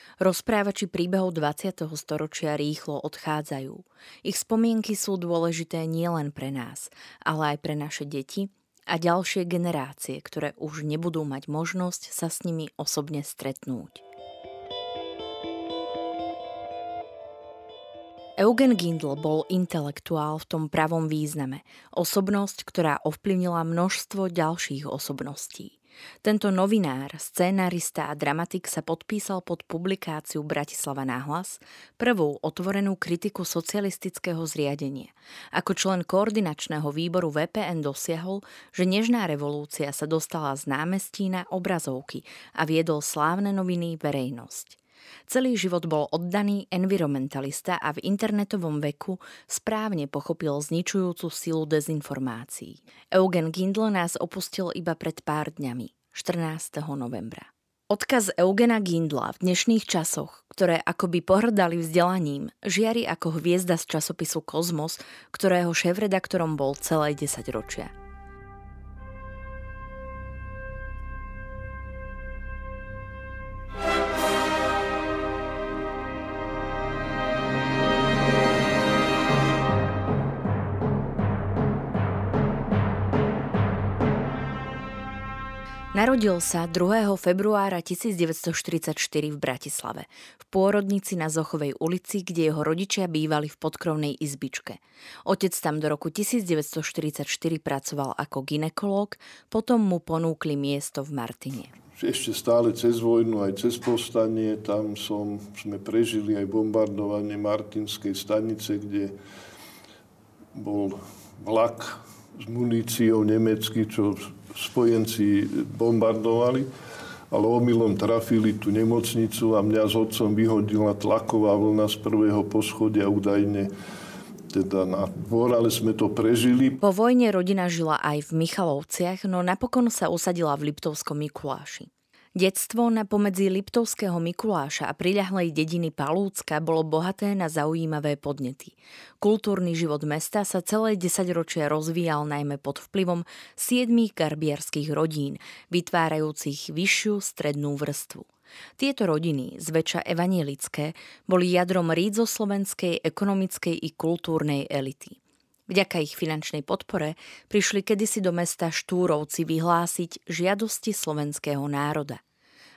Rozprávači príbehov 20. storočia rýchlo odchádzajú. Ich spomienky sú dôležité nielen pre nás, ale aj pre naše deti a ďalšie generácie, ktoré už nebudú mať možnosť sa s nimi osobne stretnúť. Eugen Gindl bol intelektuál v tom pravom význame, osobnosť, ktorá ovplyvnila množstvo ďalších osobností. Tento novinár, scénarista a dramatik sa podpísal pod publikáciu Bratislava nahlas, prvú otvorenú kritiku socialistického zriadenia. Ako člen koordinačného výboru VPN dosiahol, že Nežná revolúcia sa dostala z námestí na obrazovky a viedol slávne noviny Verejnosť. Celý život bol oddaný environmentalista a v internetovom veku správne pochopil zničujúcu silu dezinformácií. Eugen Gindl nás opustil iba pred pár dňami, 14. novembra. Odkaz Eugena Gindla v dnešných časoch, ktoré akoby pohrdali vzdelaním, žiari ako hviezda z časopisu Kozmos, ktorého šéfredaktorom bol celé 10 ročia. Narodil sa 2. februára 1944 v Bratislave, v pôrodnici na Zochovej ulici, kde jeho rodičia bývali v podkrovnej izbičke. Otec tam do roku 1944 pracoval ako gynekológ, potom mu ponúkli miesto v Martine. Ešte stále cez vojnu, aj cez povstanie, tam sme prežili aj bombardovanie Martinskej stanice, kde bol vlak s muníciou nemecký, čo spojenci bombardovali, ale omylom trafili tú nemocnicu a mňa s otcom vyhodila tlaková vlna z prvého poschodia údajne teda na dvor, ale sme to prežili. Po vojne rodina žila aj v Michalovciach, no napokon sa usadila v Liptovskom Mikuláši. Detstvo na pomedzi Liptovského Mikuláša a priľahlej dediny Palúcka bolo bohaté na zaujímavé podnety. Kultúrny život mesta sa celé 10 ročia rozvíjal najmä pod vplyvom 7 garbierských rodín, vytvárajúcich vyššiu strednú vrstvu. Tieto rodiny, zväčša evanjelické, boli jadrom rídzoslovenskej ekonomickej i kultúrnej elity. Vďaka ich finančnej podpore prišli kedysi do mesta Štúrovci vyhlásiť žiadosti slovenského národa.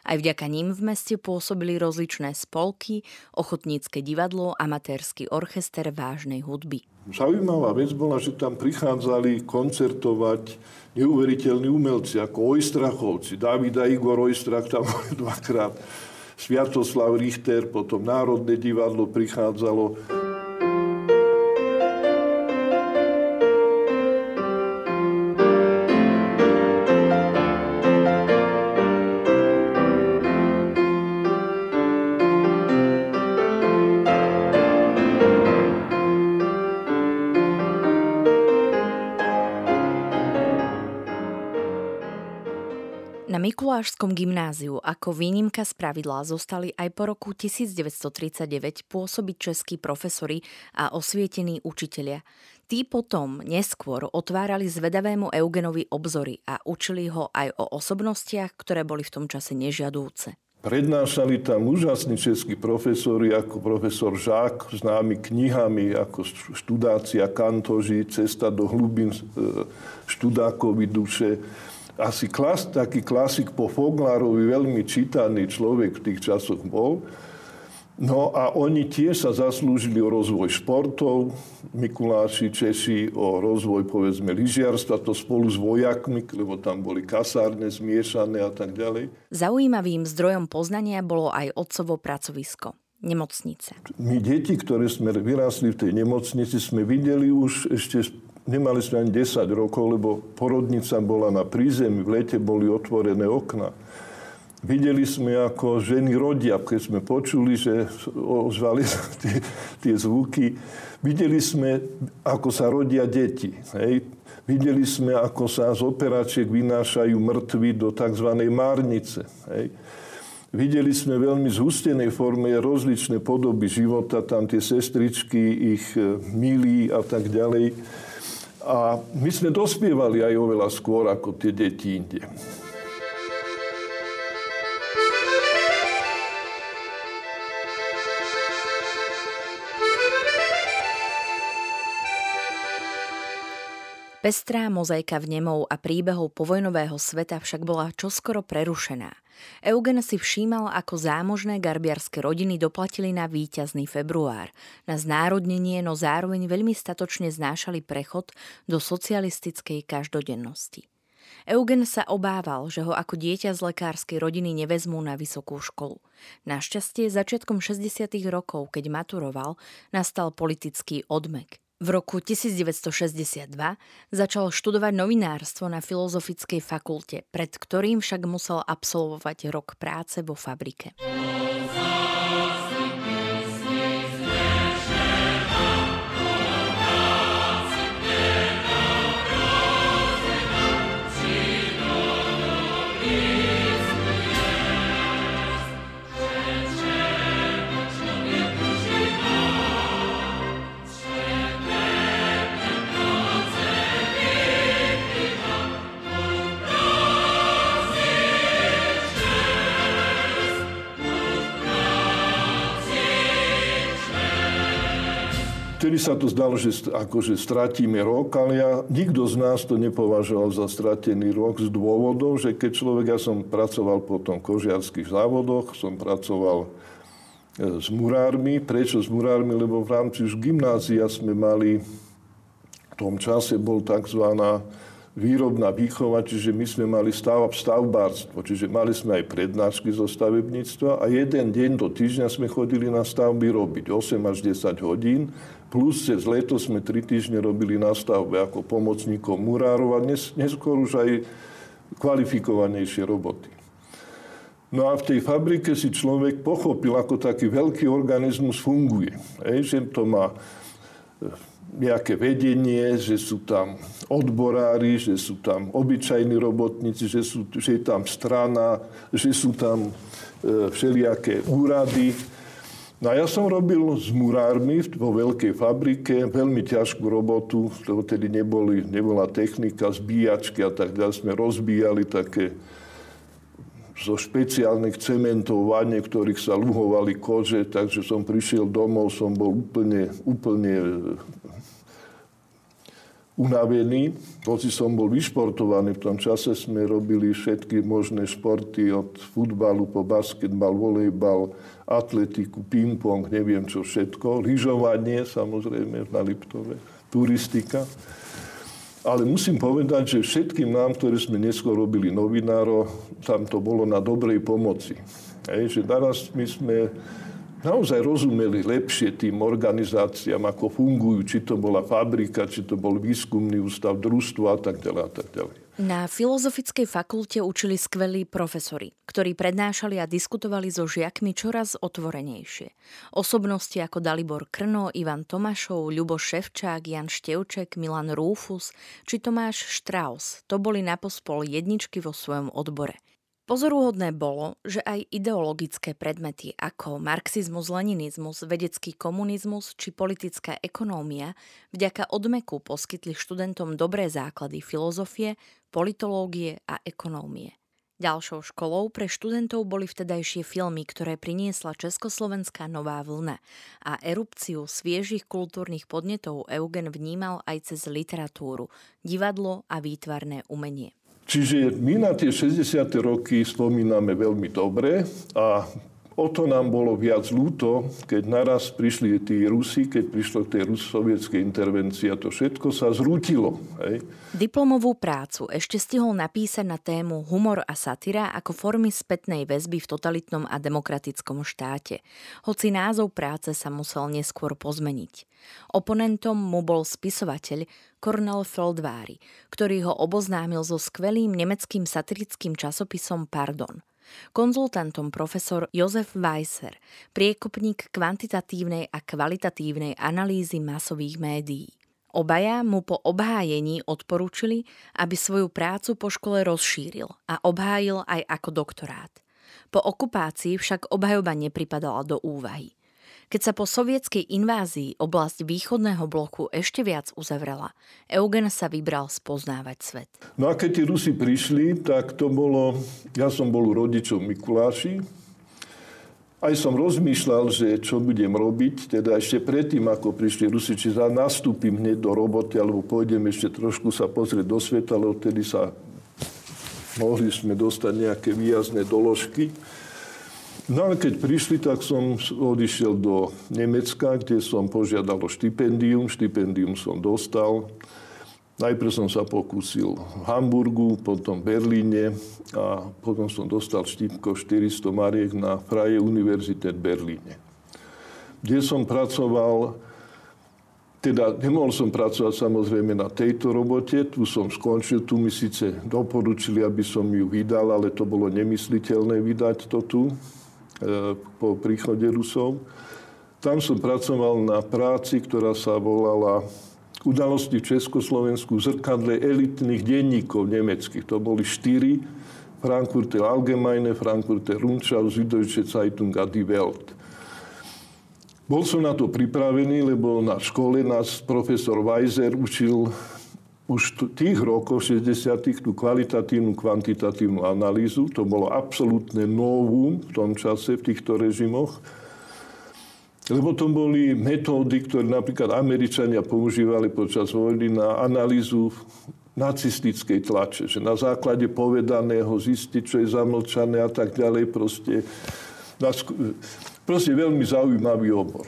Aj vďaka ním v meste pôsobili rozličné spolky, ochotnícke divadlo, amatérsky orchester vážnej hudby. Zaujímavá vec bola, že tam prichádzali koncertovať neuveriteľní umelci ako Oistrachovci. Dávid a Igor Oistrach tam boli 2-krát. Sviatoslav Richter, potom Národné divadlo prichádzalo. V Várskom gymnáziu ako výnimka z pravidla zostali aj po roku 1939 pôsobiť českí profesori a osvietení učitelia. Tí potom neskôr otvárali zvedavému Eugenovi obzory a učili ho aj o osobnostiach, ktoré boli v tom čase nežiadúce. Prednášali tam úžasní českí profesori ako profesor Žák, známy knihami ako Študácia Kantoži, Cesta do hlubín študákovi duše. Asi taký klasik po Foglárovi, veľmi čítaný človek v tých časoch bol. No a oni tiež sa zaslúžili o rozvoj športov, Mikuláši, Češi, o rozvoj, povedzme, lyžiarstva, to spolu s vojakmi, lebo tam boli kasárne zmiešané a tak ďalej. Zaujímavým zdrojom poznania bolo aj otcovo pracovisko, nemocnice. My deti, ktoré sme vyrásli v tej nemocnici, sme videli už ešte... Nemali sme ani 10 rokov, lebo porodnica bola na prízemí, v lete boli otvorené okna. Videli sme, ako ženy rodia, keď sme počuli, že ozvali tie zvuky. Videli sme, ako sa rodia deti. Hej. Videli sme, ako sa z operačiek vynášajú mŕtvi do tzv. Márnice. Hej. Videli sme veľmi zhustenej forme rozličné podoby života, tam tie sestričky, ich milí a tak ďalej. A my sme dospievali aj oveľa skôr ako tie deti inde. Pestrá mozaika vnemov a príbehov povojnového sveta však bola čoskoro prerušená. Eugen si všímal, ako zámožné garbiarske rodiny doplatili na víťazný február, na znárodnenie, no zároveň veľmi statočne znášali prechod do socialistickej každodennosti. Eugen sa obával, že ho ako dieťa z lekárskej rodiny nevezmú na vysokú školu. Našťastie začiatkom 60. rokov, keď maturoval, nastal politický odmek. V roku 1962 začal študovať novinárstvo na Filozofickej fakulte, pred ktorým však musel absolvovať rok práce vo fabrike. Vtedy sa to zdalo, že akože stratíme rok, ale nikto z nás to nepovažoval za stratený rok z dôvodov, že keď človek, ja som pracoval potom v kožiarských závodoch, som pracoval s murármi. Prečo s murármi? Lebo v rámci už gymnázia sme mali, v tom čase bol tzv. Výrobná výchova, čiže my sme mali stavbárstvo, čiže mali sme aj prednášky zo stavebníctva a jeden deň do týždňa sme chodili na stavby robiť, 8 až 10 hodín. Plus cez leto sme 3 týždne robili na stavbe ako pomocníkov murárov a neskôr už aj kvalifikovanejšie roboty. No a v tej fabrike si človek pochopil, ako taký veľký organizmus funguje. Že to má nejaké vedenie, že sú tam odborári, že sú tam obyčajní robotníci, že je tam strana, že sú tam všelijaké úrady. No ja som robil s murármi vo veľkej fabrike veľmi ťažkú robotu, lebo tedy nebola technika, zbíjačky a tak ďalej. Sme rozbíjali také zo špeciálnych cementov vane, ktorých sa luhovali kože, takže som prišiel domov, som bol úplne unavený. Hoci som bol vyšportovaný, v tom čase sme robili všetky možné športy od futbalu po basketbal, volejbal, atletiku, ping-pong, neviem čo všetko. Lyžovanie samozrejme na Liptove, turistika. Ale musím povedať, že všetkým nám, ktorí sme neskôr robili novinárov, tam to bolo na dobrej pomoci. Že naraz my sme naozaj rozumeli lepšie tým organizáciám, ako fungujú, či to bola fabrika, či to bol výskumný ústav, družstvo a tak ďalej a tak ďalej. Na Filozofickej fakulte učili skvelí profesori, ktorí prednášali a diskutovali so žiakmi čoraz otvorenejšie. Osobnosti ako Dalibor Krno, Ivan Tomášov, Ľubo Ševčák, Jan Števček, Milan Rúfus či Tomáš Štraus, to boli napospol jedničky vo svojom odbore. Pozoruhodné bolo, že aj ideologické predmety ako marxizmus-leninizmus, vedecký komunizmus či politická ekonómia vďaka odmeku poskytli študentom dobré základy filozofie, politológie a ekonómie. Ďalšou školou pre študentov boli vtedajšie filmy, ktoré priniesla Československá nová vlna a erupciu sviežých kultúrnych podnetov Eugen vnímal aj cez literatúru, divadlo a výtvarné umenie. Čiže my na tie 60. roky spomíname veľmi dobre a o to nám bolo viac ľúto, keď naraz prišli tí Rusi, keď prišlo k tej sovietskej intervencii a to všetko sa zrútilo. Hej. Diplomovú prácu ešte stihol napísať na tému humor a satyra ako formy spätnej väzby v totalitnom a demokratickom štáte, hoci názov práce sa musel neskôr pozmeniť. Oponentom mu bol spisovateľ Kornel Feldvári, ktorý ho oboznámil so skvelým nemeckým satirickým časopisom Pardon. Konzultantom profesor Josef Weiser, priekopník kvantitatívnej a kvalitatívnej analýzy masových médií. Obaja mu po obhájení odporúčili, aby svoju prácu po škole rozšíril a obhájil aj ako doktorát. Po okupácii však obhajoba nepripadala do úvahy. Keď sa po sovietskej invázii oblasť východného bloku ešte viac uzavrela, Eugen sa vybral spoznávať svet. No a keď tí Rusi prišli, tak to bolo... Ja som bol rodičom Mikuláši. Aj som rozmýšľal, že čo budem robiť, teda ešte predtým, ako prišli Rusi, či nastúpim hneď do roboty, alebo pôjdem ešte trošku sa pozrieť do sveta, lebo vtedy sa mohli sme dostať nejaké výjazdné doložky. No ale keď prišli, tak som odišiel do Nemecka, kde som požiadal o štipendium. Štipendium som dostal. Najprv som sa pokúsil v Hamburgu, potom v Berlíne a potom som dostal štipko 400 mariek na Freie Universität Berlíne, kde som pracoval. Teda nemohol som pracovať samozrejme na tejto robote, tu som skončil, tu mi síce doporučili, aby som ju vydal, ale to bolo nemysliteľné vydať to tu po príchode Rusov. Tam som pracoval na práci, ktorá sa volala Udalosti v Československu v zrkadle elitných denníkov nemeckých. To boli 4, Frankfurter Allgemeine, Frankfurter Rundschau, Süddeutsche Zeitung a Die Welt. Bol som na to pripravený, lebo na škole nás profesor Weiser učil už tých rokov 60. tú kvalitatívnu, kvantitatívnu analýzu. To bolo absolútne novum v tom čase, v týchto režimoch. Lebo to boli metódy, ktoré napríklad Američania používali počas vojny na analýzu nacistickej tlače. Že na základe povedaného zistiť, čo je zamlčané a tak ďalej, proste veľmi zaujímavý obor.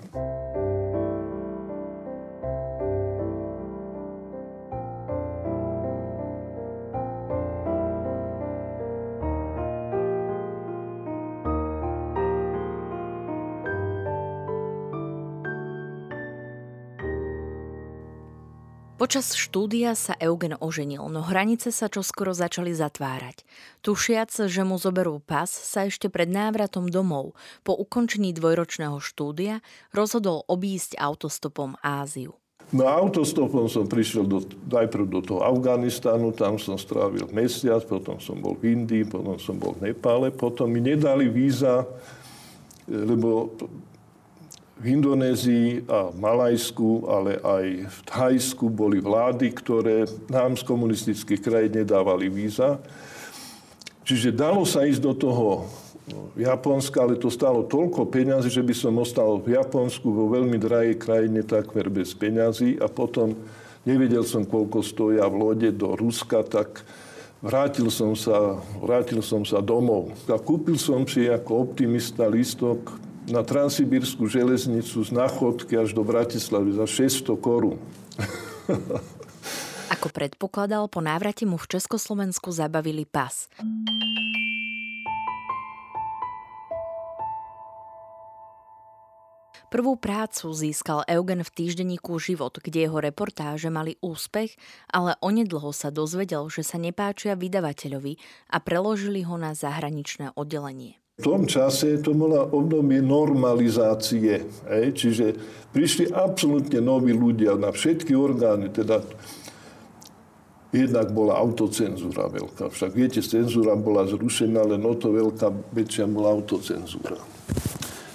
Počas štúdia sa Eugen oženil, no hranice sa čoskoro začali zatvárať. Tušiac, že mu zoberú pas, sa ešte pred návratom domov po ukončení dvojročného štúdia rozhodol obísť autostopom Áziu. No autostopom som prišiel najprv do toho Afganistánu, tam som strávil mesiac, potom som bol v Indii, potom som bol v Nepále, potom mi nedali víza, lebo... V Indonézii a Malajsku, ale aj v Thajsku boli vlády, ktoré nám z komunistických krajín nedávali víza. Čiže dalo sa ísť do toho Japonska, ale to stálo toľko peňazí, že by som ostal v Japonsku vo veľmi drahej krajine takmer bez peňazí a potom nevedel som, koľko stoja v lode do Ruska, tak vrátil som sa domov. A kúpil som si ako optimista lístok na Transsibírskú železnicu z Nachodky až do Bratislavy za 600 korún. Ako predpokladal, po návrate mu v Československu zabavili pas. Prvú prácu získal Eugen v týždenníku Život, kde jeho reportáže mali úspech, ale onedlho sa dozvedel, že sa nepáčia vydavateľovi a preložili ho na zahraničné oddelenie. V tom čase to bola obdobie normalizácie, čiže prišli absolútne noví ľudia na všetky orgány, teda jednak bola autocenzúra veľká, však viete, cenzúra bola zrušená, ale no to veľká väčšia bola autocenzúra.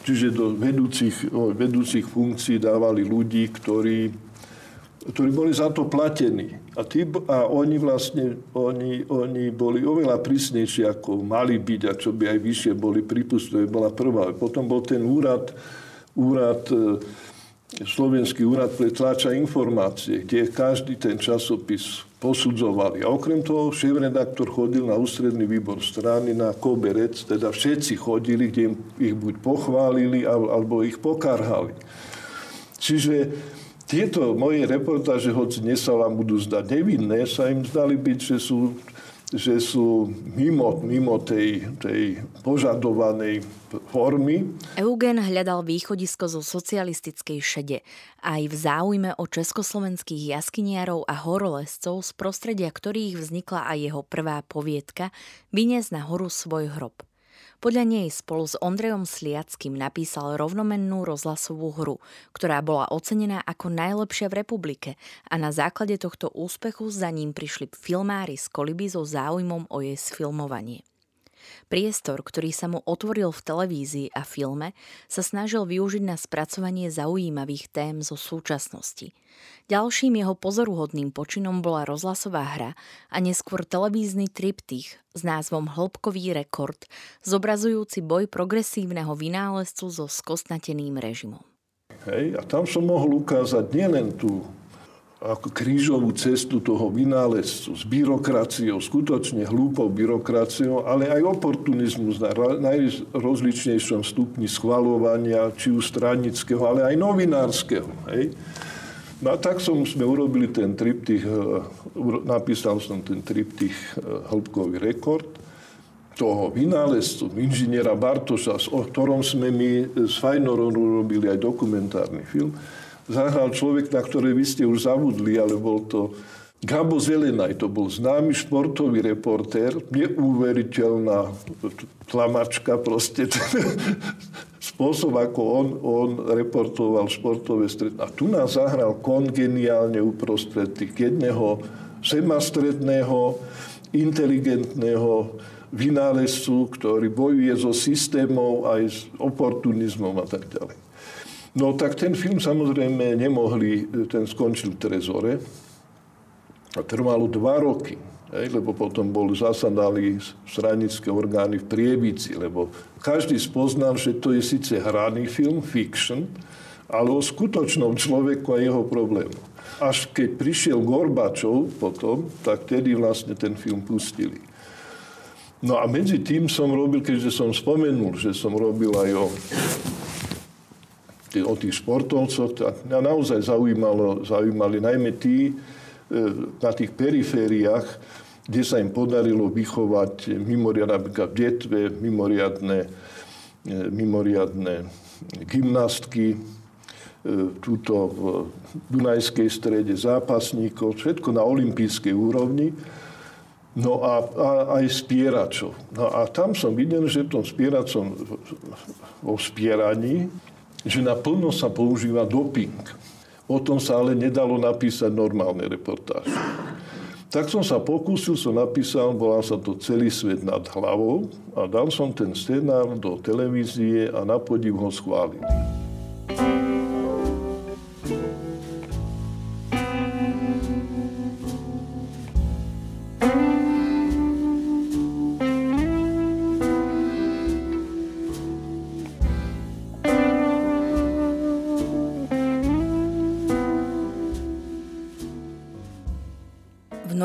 Čiže do vedúcich funkcií dávali ľudí, ktorí boli za to platení. A oni boli oveľa prísnejší, ako mali byť, a čo by aj vyššie boli prípustné, bola prvá. Potom bol ten úrad Slovenský úrad pre tlač a informácie, kde každý ten časopis posudzovali. A okrem toho šéfredaktor chodil na ústredný výbor strany, na koberec, teda všetci chodili, kde ich buď pochválili, alebo ich pokarhali. Čiže tieto moje reportáže, hoci dnes sa vám budú zdať nevinné, sa im zdali byť, že sú mimo tej požadovanej formy. Eugen hľadal východisko zo socialistickej šede aj v záujme o československých jaskyniarov a horolezcov, z prostredia ktorých vznikla aj jeho prvá poviedka Vyniesť na horu svoj hrob. Podľa nej spolu s Ondrejom Sliackým napísal rovnomennú rozhlasovú hru, ktorá bola ocenená ako najlepšia v republike a na základe tohto úspechu za ním prišli filmári z Koliby so záujmom o jej sfilmovanie. Priestor, ktorý sa mu otvoril v televízii a filme, sa snažil využiť na spracovanie zaujímavých tém zo súčasnosti. Ďalším jeho pozoruhodným počinom bola rozhlasová hra a neskôr televízny triptych s názvom Hĺbkový rekord, zobrazujúci boj progresívneho vynálezcu so skostnateným režimom. Hej, a tam som mohol ukázať nielen tú ako krížovú cestu toho vynálezcu s byrokraciou, skutočne hlúpou byrokraciou, ale aj oportunizmus na najrozličnejšom stupni schvaľovania, či už stranického, ale aj novinárskeho. Hej. No a tak sme urobili ten triptych, napísal som ten triptych Hĺbkový rekord toho vynálezcu, inžiniera Bartoša, o ktorom sme my s Fajnorom urobili aj dokumentárny film. Zahral človek, na ktorý vy ste už zabudli, ale bol to Gabo Zelenaj, to bol známy športový reportér, neuveriteľná tlamačka proste. Spôsob, ako on reportoval športové stretnutia. A tu nás zahral kongeniálne uprostred jedného semastredného, inteligentného vynálezcu, ktorý bojuje so systémom aj s oportunizmom a tak ďalej. No tak ten film samozrejme ten skončil v Trezore a trvalo 2 roky, lebo potom zasadali stranické orgány v Prievidzi, lebo každý spoznal, že to je síce hraný film, fiction, ale o skutočnom človeku a jeho problému. Až keď prišiel Gorbačov potom, tak tedy vlastne ten film pustili. No a medzi tým som robil, keďže som spomenul, že som robil aj o tých športovcoch, mňa naozaj zaujímali najmä tí na tých perifériách, kde sa im podarilo vychovať mimoriadne, napríklad v Detve, mimoriadne gymnastky, tuto v Dunajskej strede zápasníkov, všetko na olympijskej úrovni. No a aj spieračov. No a tam som videl, že vo spieraní že naplno sa používa doping. O tom sa ale nedalo napísať normálne reportáže. Tak som sa pokúsil, volal sa to Celý svet nad hlavou a dal som ten scenár do televízie a na podiv ho schválili.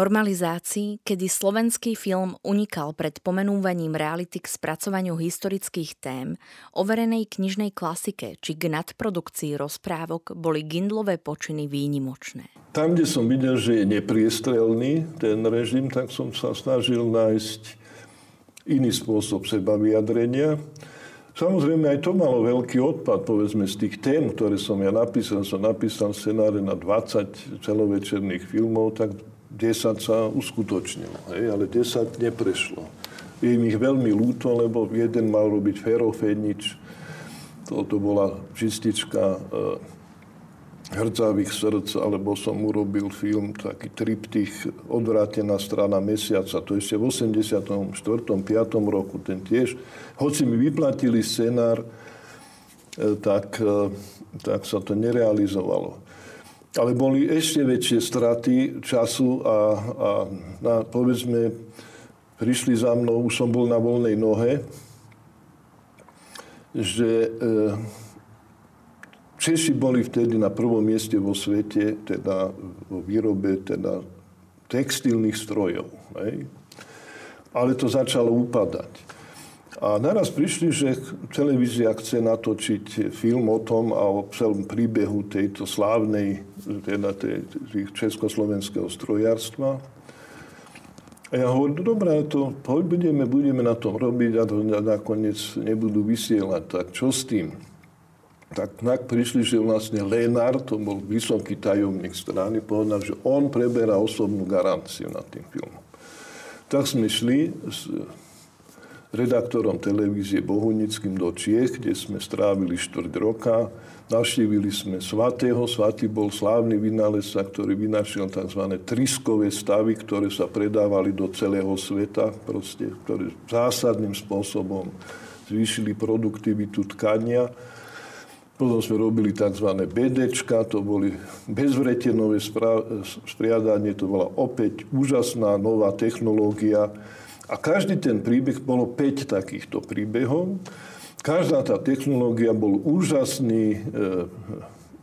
Normalizácii, kedy slovenský film unikal pred pomenúvaním reality k spracovaniu historických tém, overenej knižnej klasike či k nadprodukcii rozprávok, boli Gindlové počiny výnimočné. Tam, kde som videl, že je nepriestrelný ten režim, tak som sa snažil nájsť iný spôsob sebavyjadrenia. Samozrejme, aj to malo veľký odpad, povedzme, z tých tém, ktoré som ja napísal. Som napísal scenáre na 20 celovečerných filmov, tak 10 sa uskutočnilo, ale 10 neprešlo. Je mi ich veľmi ľúto, lebo jeden mal robiť Ferofenič, toto bola čistička hrdzavých srdc, alebo som urobil film, taký triptych Odvrátená strana mesiaca, to ešte v 84. 5. roku, ten tiež. Hoci mi vyplatili scenár, tak sa to nerealizovalo. Ale boli ešte väčšie straty času povedzme, prišli za mnou, už som bol na voľnej nohe, že Češi boli vtedy na prvom mieste vo svete, teda vo výrobe textilných strojov. Ne? Ale to začalo upadať. A naraz prišli, že televízia chce natočiť film o tom a o celom príbehu tejto slávnej, československého strojárstva. A ja hovorím, dobré, to budeme na tom robiť a to nakoniec nebudú vysielať. Tak čo s tým? Tak prišli, že vlastne Lenár, to bol vysoký tajomník strany, povedal, že on preberá osobnú garanciu nad tým filmom. Tak sme šli redaktorom televízie Bohunickým do Čiech, kde sme strávili 4 roka. Navštívili sme Svatého. Svatý bol slávny vynálezca, ktorý vynašiel tzv. Tryskové stavy, ktoré sa predávali do celého sveta, proste, ktoré zásadným spôsobom zvýšili produktivitu tkania. Potom sme robili tzv. BDčka, to boli bezvretenové spriadanie, to bola opäť úžasná nová technológia. A každý ten príbeh, bolo 5 takýchto príbehov. Každá tá technológia bol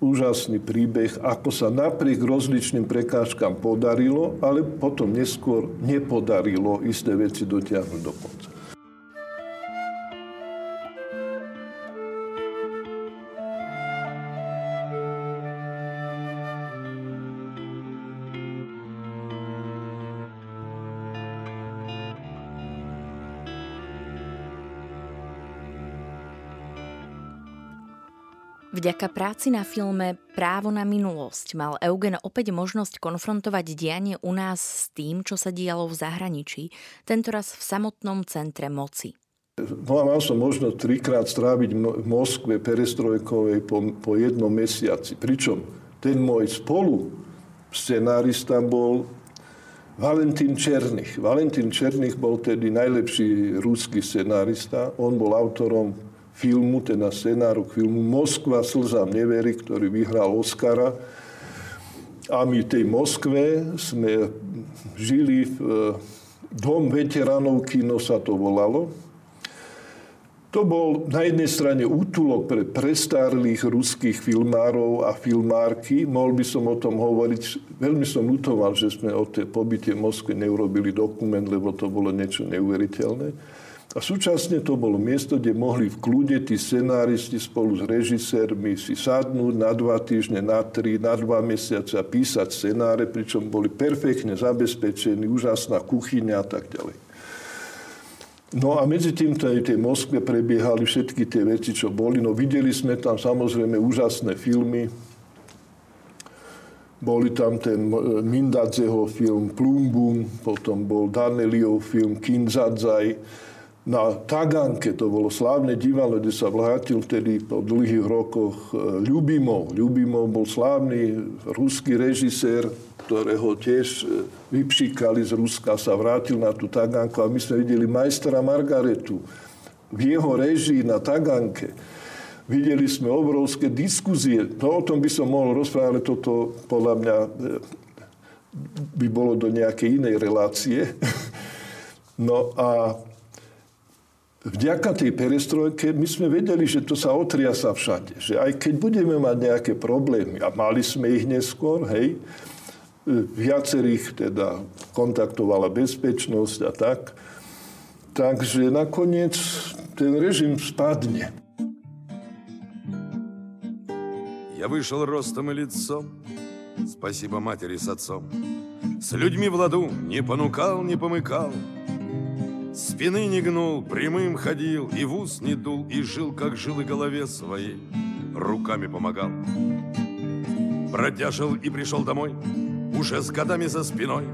úžasný príbeh, ako sa napriek rozličným prekážkam podarilo, ale potom neskôr nepodarilo isté veci dotiahnuť do konca. Vďaka práci na filme Právo na minulosť mal Eugen opäť možnosť konfrontovať dianie u nás s tým, čo sa dialo v zahraničí, tentoraz v samotnom centre moci. Mal som možno 3-krát stráviť v Moskve perestrojkovej po jednom mesiaci. Pričom ten môj spolu scenárista bol Valentín Černich. Valentín Černich bol tedy najlepší ruský scenárista. On bol autorom filmu, teda scenáru k filmu Moskva slzám neverí, ktorý vyhral Oscara. A my tej Moskve sme žili v Dom veteránov, kino sa to volalo. To bol na jednej strane útulok pre prestárlých ruských filmárov a filmárky. Mohol by som o tom hovoriť. Veľmi som ľutoval, že sme o tej pobyte v Moskve neurobili dokument, lebo to bolo niečo neuveriteľné. A súčasne to bolo miesto, kde mohli v kľude tí scenáristi spolu s režisérmi si sadnúť na 2 týždne, na 3, na 2 mesiace a písať scenáre, pričom boli perfektne zabezpečení, úžasná kuchyňa a tak ďalej. No a medzi týmto aj v tej Moskve prebiehali všetky tie veci, čo boli. No videli sme tam samozrejme úžasné filmy. Boli tam ten Mindadzeho film Plumbum, potom bol Daneliov film Kinzadzaj. Na Taganke, to bolo slávne divadlo, kde sa vrátil vtedy po dlhých rokoch Ľubimov. Ľubimov bol slávny ruský režisér, ktorého tiež vypšikali z Ruska, sa vrátil na tú Taganku a my sme videli Majstra Margaretu v jeho režii na Taganke. Videli sme obrovské diskuzie. No, o tom by som mohol rozprávať, ale toto podľa mňa by bolo do nejakej inej relácie. No a vďaka tej perestrojke my sme vedeli, že to sa otriasa všade. Že aj keď budeme mať nejaké problémy, a mali sme ich neskôr, hej, viacerých teda kontaktovala bezpečnosť a tak, takže nakoniec ten režim spadne. Я вышел ростом и лицом, спасибо матери с отцом. С людьми в ладу не понукал, не помыкал. Спины не гнул, прямым ходил, и в ус не дул, и жил, как жил, и голове своей руками помогал. Продяжил и пришел домой, уже с годами за спиной.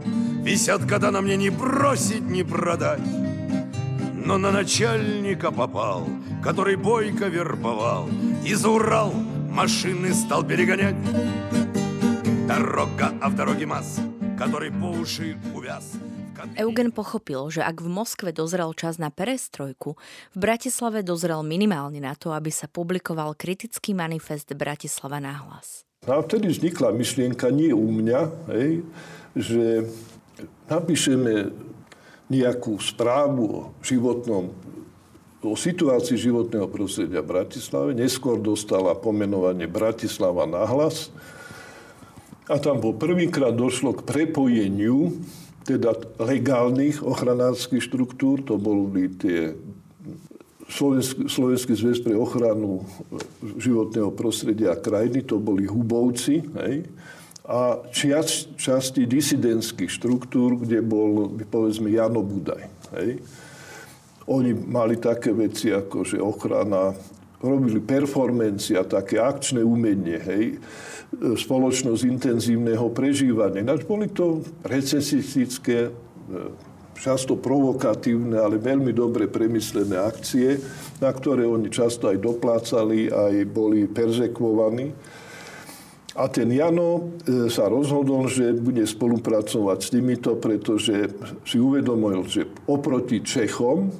Висят года на мне не бросить, не продать. Но на начальника попал, который бойко вербовал. И за Урал машины стал перегонять. Дорога, а в дороге масс, который по уши увяз. Eugen pochopil, že ak v Moskve dozrel čas na perestrojku, v Bratislave dozrel minimálne na to, aby sa publikoval kritický manifest Bratislava nahlas. A vtedy vznikla myšlienka, nie u mňa, hej, že napíšeme nejakú správu o situácii životného prostredia v Bratislave. Neskôr dostala pomenovanie Bratislava nahlas a tam po prvýkrát došlo k prepojeniu teda legálnych ochranárskych štruktúr, to boli tie Slovenský zväz pre ochranu životného prostredia a krajiny, to boli hubovci, hej, a časti disidentských štruktúr, kde bol, povedzme, Jano Budaj. Hej. Oni mali také veci, ako že ochrana, robili performancia, také akčné umenie, hej, spoločnosť intenzívneho prežívania. Ináč boli to recesistické často provokatívne, ale veľmi dobre premyslené akcie, na ktoré oni často aj doplácali, aj boli perzekvovaní. A ten Jano sa rozhodol, že bude spolupracovať s týmito, pretože si uvedomil, že oproti Čechom,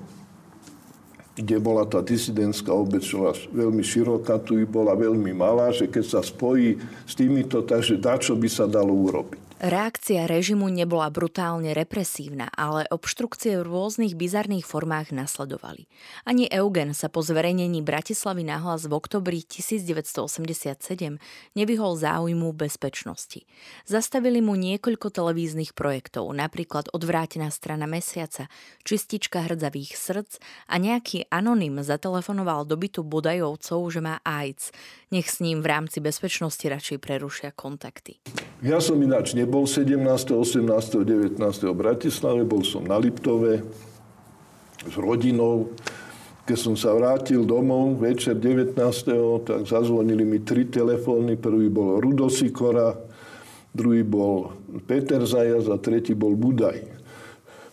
kde bola tá disidentská obec veľmi široká, tu bola veľmi malá, že keď sa spojí s týmito, takže dačo by sa dalo urobiť. Reakcia režimu nebola brutálne represívna, ale obštrukcie v rôznych bizarných formách nasledovali. Ani Eugen sa po zverejnení Bratislavy nahlas v oktobri 1987 nevyhol záujmu bezpečnosti. Zastavili mu niekoľko televíznych projektov, napríklad Odvrátená strana mesiaca, Čistička hrdzavých srdc a nejaký anonym zatelefonoval do bytu Budajovcov, že má AIDS. Nech s ním v rámci bezpečnosti radšej prerušia kontakty. Ja som ináč nebol 17., 18., 19. v Bratislave, bol som na Liptove s rodinou. Keď som sa vrátil domov večer 19., tak zazvonili mi tri telefóny. Prvý bol Rudo Sikora, druhý bol Peter Zajac a tretí bol Budaj.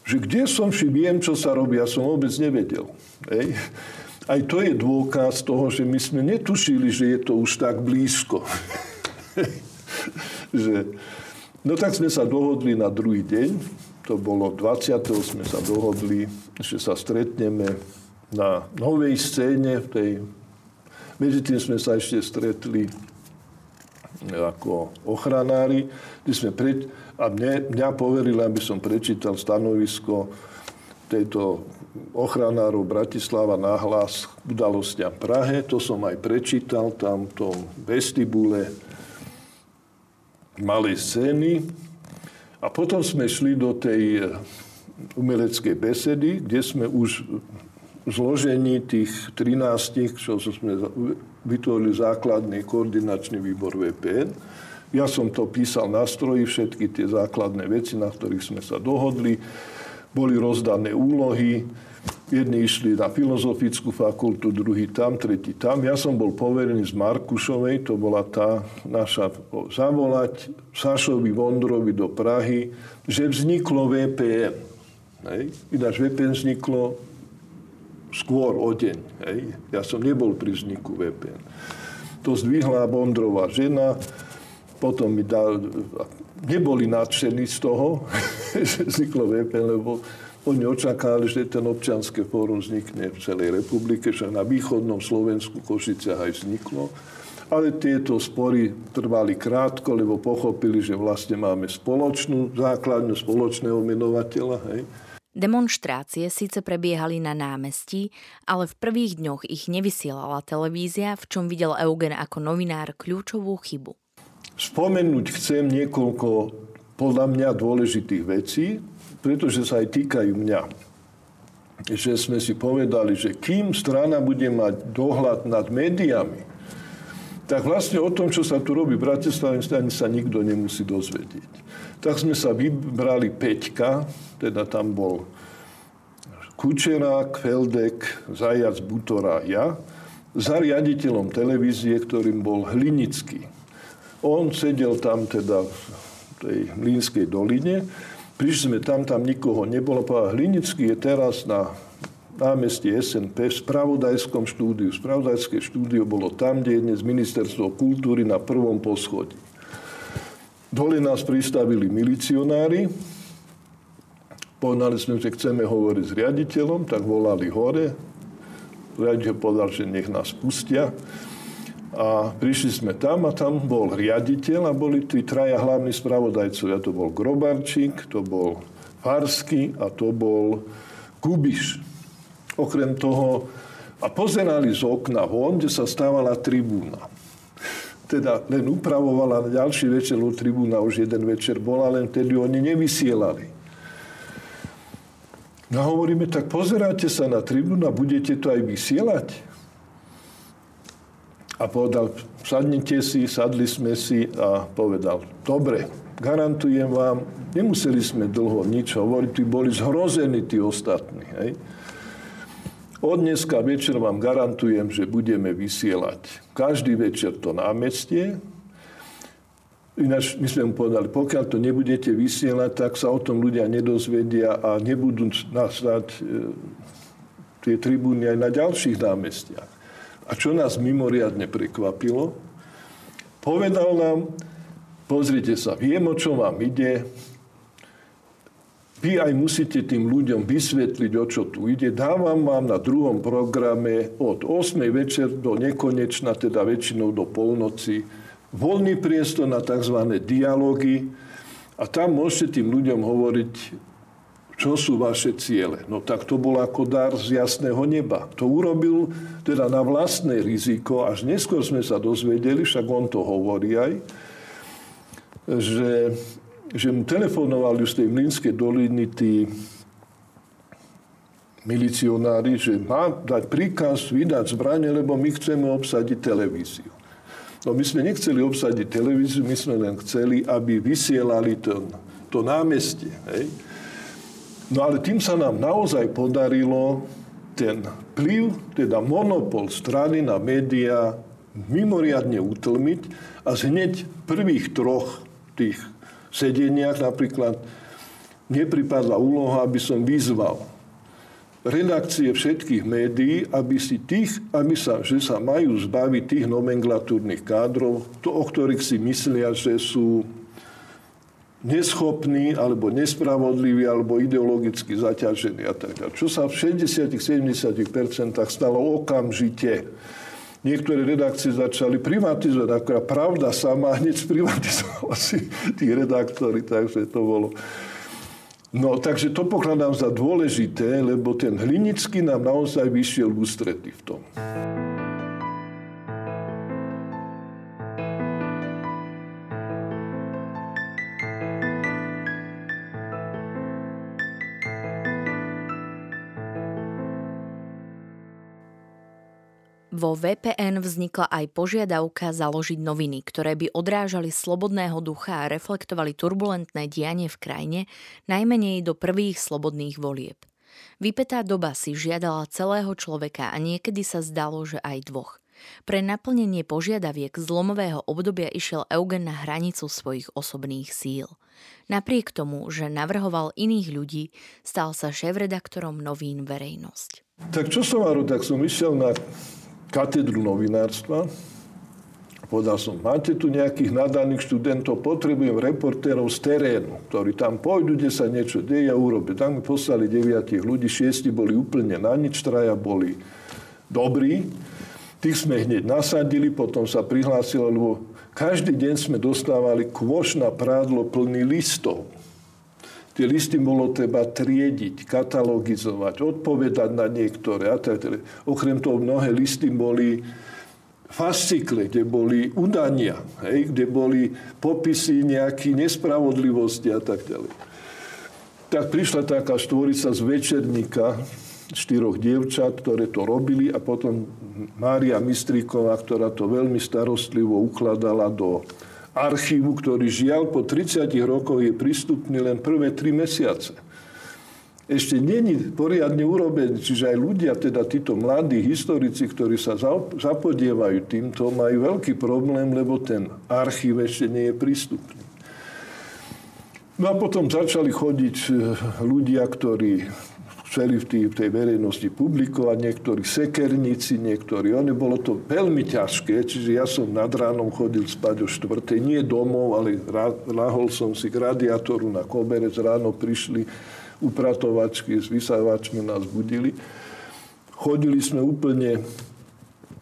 Že kde som, či viem, čo sa robí, ja som vôbec nevedel. Hej. Aj to je dôkaz toho, že my sme netušili, že je to už tak blízko. No tak sme sa dohodli na druhý deň, to bolo 20. sme sa dohodli, že sa stretneme na novej scéne. Medzi tým sme sa ešte stretli ako ochranári, kde sme a mňa poverili, aby som prečítal stanovisko tejto ochranárov Bratislava nahlas k udalostiam Prahe. To som aj prečítal tam v tom vestibule malej scény. A potom sme šli do tej umeleckej besedy, kde sme už v zložení tých 13, čo sme vytvorili základný koordinačný výbor VPN. Ja som to písal na stroji, všetky tie základné veci, na ktorých sme sa dohodli. Boli rozdané úlohy. Jedni išli na Filozofickú fakultu, druhý tam, tretí tam. Ja som bol poverený z Markušovej, to bola tá naša, zavolať Sašovi Vondrovi do Prahy, že vzniklo VPN. Hej. Ináč VPN vzniklo skôr o deň. Hej. Ja som nebol pri vzniku VPN. To zdvihla Vondrová žena, potom mi dal... Neboli nadšení z toho, že vzniklo VPN, lebo oni očakávali, že ten občianske fórum vznikne v celej republike, že na východnom Slovensku, Košiciach aj vzniklo. Ale tieto spory trvali krátko, lebo pochopili, že vlastne máme spoločnú základňu, spoločného menovateľa. Hej. Demonštrácie síce prebiehali na námestí, ale v prvých dňoch ich nevysielala televízia, v čom videl Eugen ako novinár kľúčovú chybu. Spomenúť chcem niekoľko podľa mňa dôležitých vecí, pretože sa aj týkajú mňa. Že sme si povedali, že kým strana bude mať dohľad nad médiami, tak vlastne o tom, čo sa tu robí v Bratislave, sa nikto nemusí dozvedieť. Tak sme sa vybrali Peťka, teda tam bol Kučerák, Feldek, Zajac, Butora, ja, za riaditeľom televízie, ktorým bol Hlinický. On sedel tam teda v tej Mlynskej doline. Prišli sme tam, nikoho nebolo. Pán Hlinický je teraz na námestí SNP v spravodajskom štúdiu. Spravodajské štúdio bolo tam, kde je dnes Ministerstvo kultúry na prvom poschodí. Dole nás pristavili milicionári. Povedali sme, že chceme hovoriť s riaditeľom, tak volali hore. Riaditeľ povedal, že nech nás pustia. A prišli sme tam a tam bol riaditeľ a boli tí traja hlavní spravodajcovia. To bol Grobarčík, to bol Farsky a to bol Kubiš. Okrem toho, a pozerali z okna von, kde sa stávala tribúna. Teda len upravovala ďalší večer, lebo tribúna už jeden večer bola, len tedy oni nevysielali. No hovoríme, tak pozeráte sa na tribúnu a budete to aj vysielať? A povedal, sadnite si, sadli sme si a povedal, dobre, garantujem vám, nemuseli sme dlho nič hovoriť, tí boli zhrození tí ostatní. Hej. Od dneska večer vám garantujem, že budeme vysielať každý večer to námestie. Ináč my sme mu povedali, pokiaľ to nebudete vysielať, tak sa o tom ľudia nedozvedia a nebudú nasrať tie tribúny aj na ďalších námestiach. A čo nás mimoriadne prekvapilo, povedal nám, pozrite sa, viem, o čo vám ide, vy aj musíte tým ľuďom vysvetliť, o čo tu ide. Dávam vám na druhom programe od 8. večer do nekonečna, teda väčšinou do polnoci, voľný priestor na tzv. Dialógy a tam môžete tým ľuďom hovoriť, čo sú vaše ciele. No tak to bol ako dar z jasného neba. To urobil teda na vlastné riziko, až neskôr sme sa dozvedeli, však on to hovorí aj, že mu telefonovali z tej Mlynskej doliny tí milicionári, že má dať príkaz vydať zbrane, lebo my chceme obsadiť televíziu. No my sme nechceli obsadiť televíziu, my sme len chceli, aby vysielali to námestie. Hej. No ale tým sa nám naozaj podarilo ten vplyv, teda monopol strany na médiá mimoriadne utlmiť a hneď v prvých troch tých sedeniach napríklad nepripadla úloha, aby som vyzval redakcie všetkých médií, že sa majú zbaviť tých nomenklatúrnych kádrov, o ktorých si myslia, že sú neschopní, alebo nespravodliví, alebo ideologicky zaťažení a tak ďalej. Čo sa v 60-70% stalo okamžite. Niektoré redakcie začali privatizovať, akorát Pravda sama hneď sprivatizovala si tí redaktori, takže to bolo... No, takže to pokladám za dôležité, lebo ten Hlinický nám naozaj vyšiel v ústrety v tom. Vo VPN vznikla aj požiadavka založiť noviny, ktoré by odrážali slobodného ducha a reflektovali turbulentné dianie v krajine, najmenej do prvých slobodných volieb. Vypätá doba si žiadala celého človeka a niekedy sa zdalo, že aj dvoch. Pre naplnenie požiadaviek zlomového obdobia išiel Eugen na hranicu svojich osobných síl. Napriek tomu, že navrhoval iných ľudí, stal sa šéfredaktorom novín Verejnosť. Tak čo som mal, tak som išiel na katedru novinárstva. Povedal som, máte tu nejakých nadaných študentov, potrebujem reportérov z terénu, ktorí tam pôjdu, kde sa niečo deje a urobia. Tam mi poslali 9 ľudí, 6 boli úplne na nič, 3 boli dobrí. Tých sme hneď nasadili, potom sa prihlásilo, lebo každý deň sme dostávali kôš na prádlo plný listov. Tie listy bolo treba triediť, katalogizovať, odpovedať na niektoré. Okrem toho mnohé listy boli fascikle, kde boli udania, hej, kde boli popisy nejakých nespravodlivosti a tak ďalej. Tak prišla taká štvorica z Večerníka, 4 dievčat, ktoré to robili a potom Mária Mistríková, ktorá to veľmi starostlivo ukladala do archívu, ktorý žiaľ po 30 rokoch je prístupný len prvé 3 mesiace. Ešte nie je poriadne urobený, čiže aj ľudia, teda títo mladí historici, ktorí sa zapodievajú týmto, majú veľký problém, lebo ten archív ešte nie je prístupný. No a potom začali chodiť ľudia, ktorí chceli v tej verejnosti publikovať, niektorí sekerníci, niektorí. Oni bolo to veľmi ťažké, čiže ja som nad ránom chodil spať o 4:00, nie domov, ale lahol som si k radiátoru na koberec, ráno prišli upratovačky, s vysávačmi nás budili. Chodili sme úplne,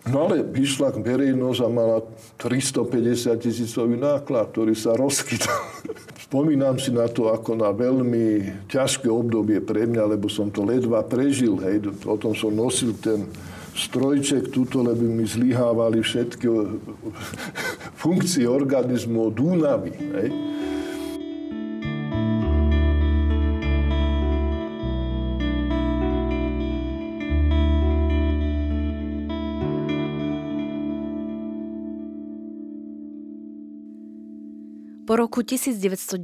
no ale vyšla k verejnosť a mala 350 000 náklad, ktorý sa rozkytal. Spomínam si na to ako na veľmi ťažké obdobie pre mňa, lebo som to ledva prežil. Hej. O tom som nosil ten strojček tuto, lebo mi zlyhávali všetky funkcie organizmu od únavy. Hej. Po roku 1990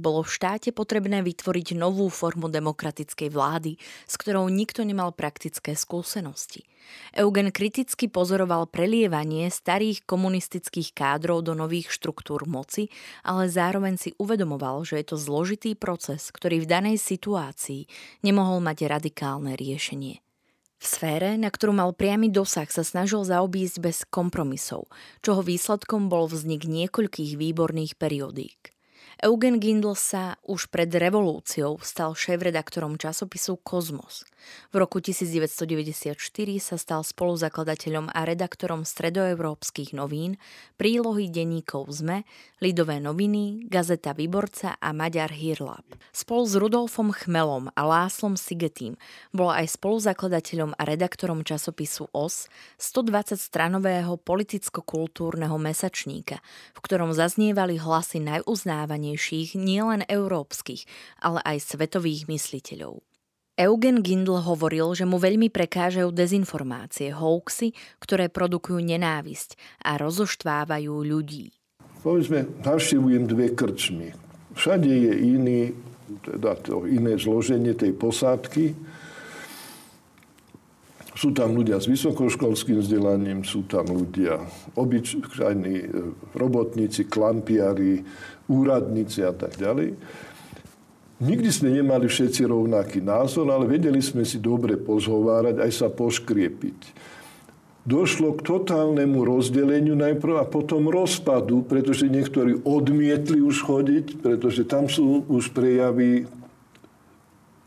bolo v štáte potrebné vytvoriť novú formu demokratickej vlády, s ktorou nikto nemal praktické skúsenosti. Eugen kriticky pozoroval prelievanie starých komunistických kádrov do nových štruktúr moci, ale zároveň si uvedomoval, že je to zložitý proces, ktorý v danej situácii nemohol mať radikálne riešenie. V sfére, na ktorú mal priamy dosah, sa snažil zaobísť bez kompromisov, čoho výsledkom bol vznik niekoľkých výborných periodík. Eugen Gindl sa už pred revolúciou stal šéfredaktorom časopisu Kozmos. V roku 1994 sa stal spoluzakladateľom a redaktorom stredoeurópskych novín, prílohy denníkov ZME, Lidové noviny, Gazeta Výborca a Maďar Hírlap. Spolu s Rudolfom Chmelom a Láslom Sigetým bol aj spoluzakladateľom a redaktorom časopisu OS, 120-stranového politicko-kultúrneho mesačníka, v ktorom zaznievali hlasy najuznávanejších, nielen európskych, ale aj svetových mysliteľov. Eugen Gindl hovoril, že mu veľmi prekážajú dezinformácie, hoaxy, ktoré produkujú nenávisť a rozoštvávajú ľudí. Povedzme, navštívujem dve krčmy. Všade je iné zloženie tej posádky. Sú tam ľudia s vysokoškolským vzdelaním, sú tam ľudia obyčajní robotníci, klampiari, úradníci a tak ďalej. Nikdy sme nemali všetci rovnaký názor, ale vedeli sme si dobre pozhovárať, aj sa poškriepiť. Došlo k totálnemu rozdeleniu najprv a potom rozpadu, pretože niektorí odmietli už chodiť, pretože tam sú už prejavy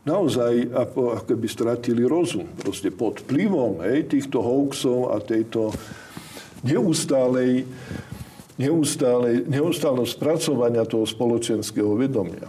naozaj ako by stratili rozum. Proste pod vplyvom týchto hoaxov a tejto neustáleho spracovania toho spoločenského vedomia.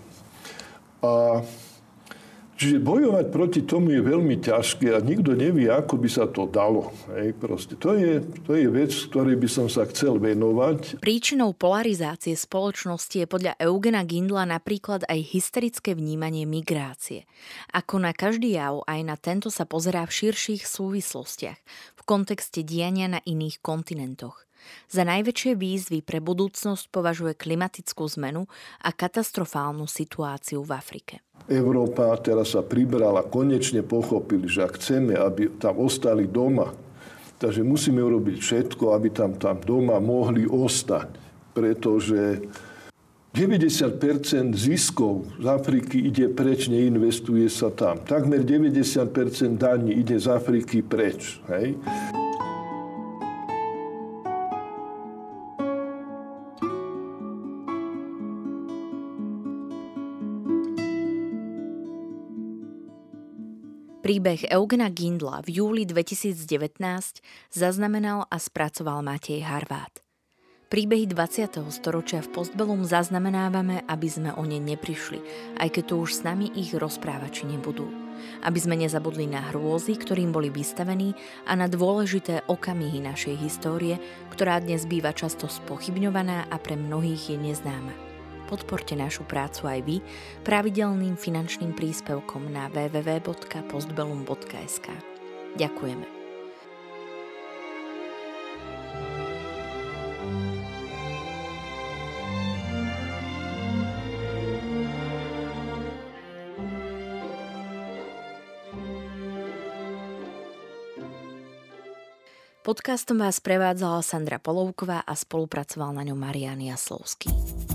Čiže bojovať proti tomu je veľmi ťažké a nikto nevie, ako by sa to dalo. Proste to je vec, ktorej by som sa chcel venovať. Príčinou polarizácie spoločnosti je podľa Eugena Gindla napríklad aj hysterické vnímanie migrácie. Ako na každý jav, aj na tento sa pozerá v širších súvislostiach, v kontexte diania na iných kontinentoch. Za najväčšie výzvy pre budúcnosť považuje klimatickú zmenu a katastrofálnu situáciu v Afrike. Európa teraz sa pribrala, konečne pochopili, že ak chceme, aby tam ostali doma, takže musíme urobiť všetko, aby tam doma mohli ostať, pretože 90% ziskov z Afriky ide preč, neinvestuje sa tam. Takmer 90% daní ide z Afriky preč, hej? Príbeh Eugena Gindla v júli 2019 zaznamenal a spracoval Matej Harvát. Príbehy 20. storočia v Postbelum zaznamenávame, aby sme o ne neprišli, aj keď tu už s nami ich rozprávači nebudú. Aby sme nezabudli na hrôzy, ktorým boli vystavení, a na dôležité okamihy našej histórie, ktorá dnes býva často spochybňovaná a pre mnohých je neznáma. Podporte našu prácu aj vy pravidelným finančným príspevkom na www.postbelum.sk. Ďakujeme. Podcastom vás prevádzala Sandra Polovková a spolupracoval na ňom Marián Jaslovský.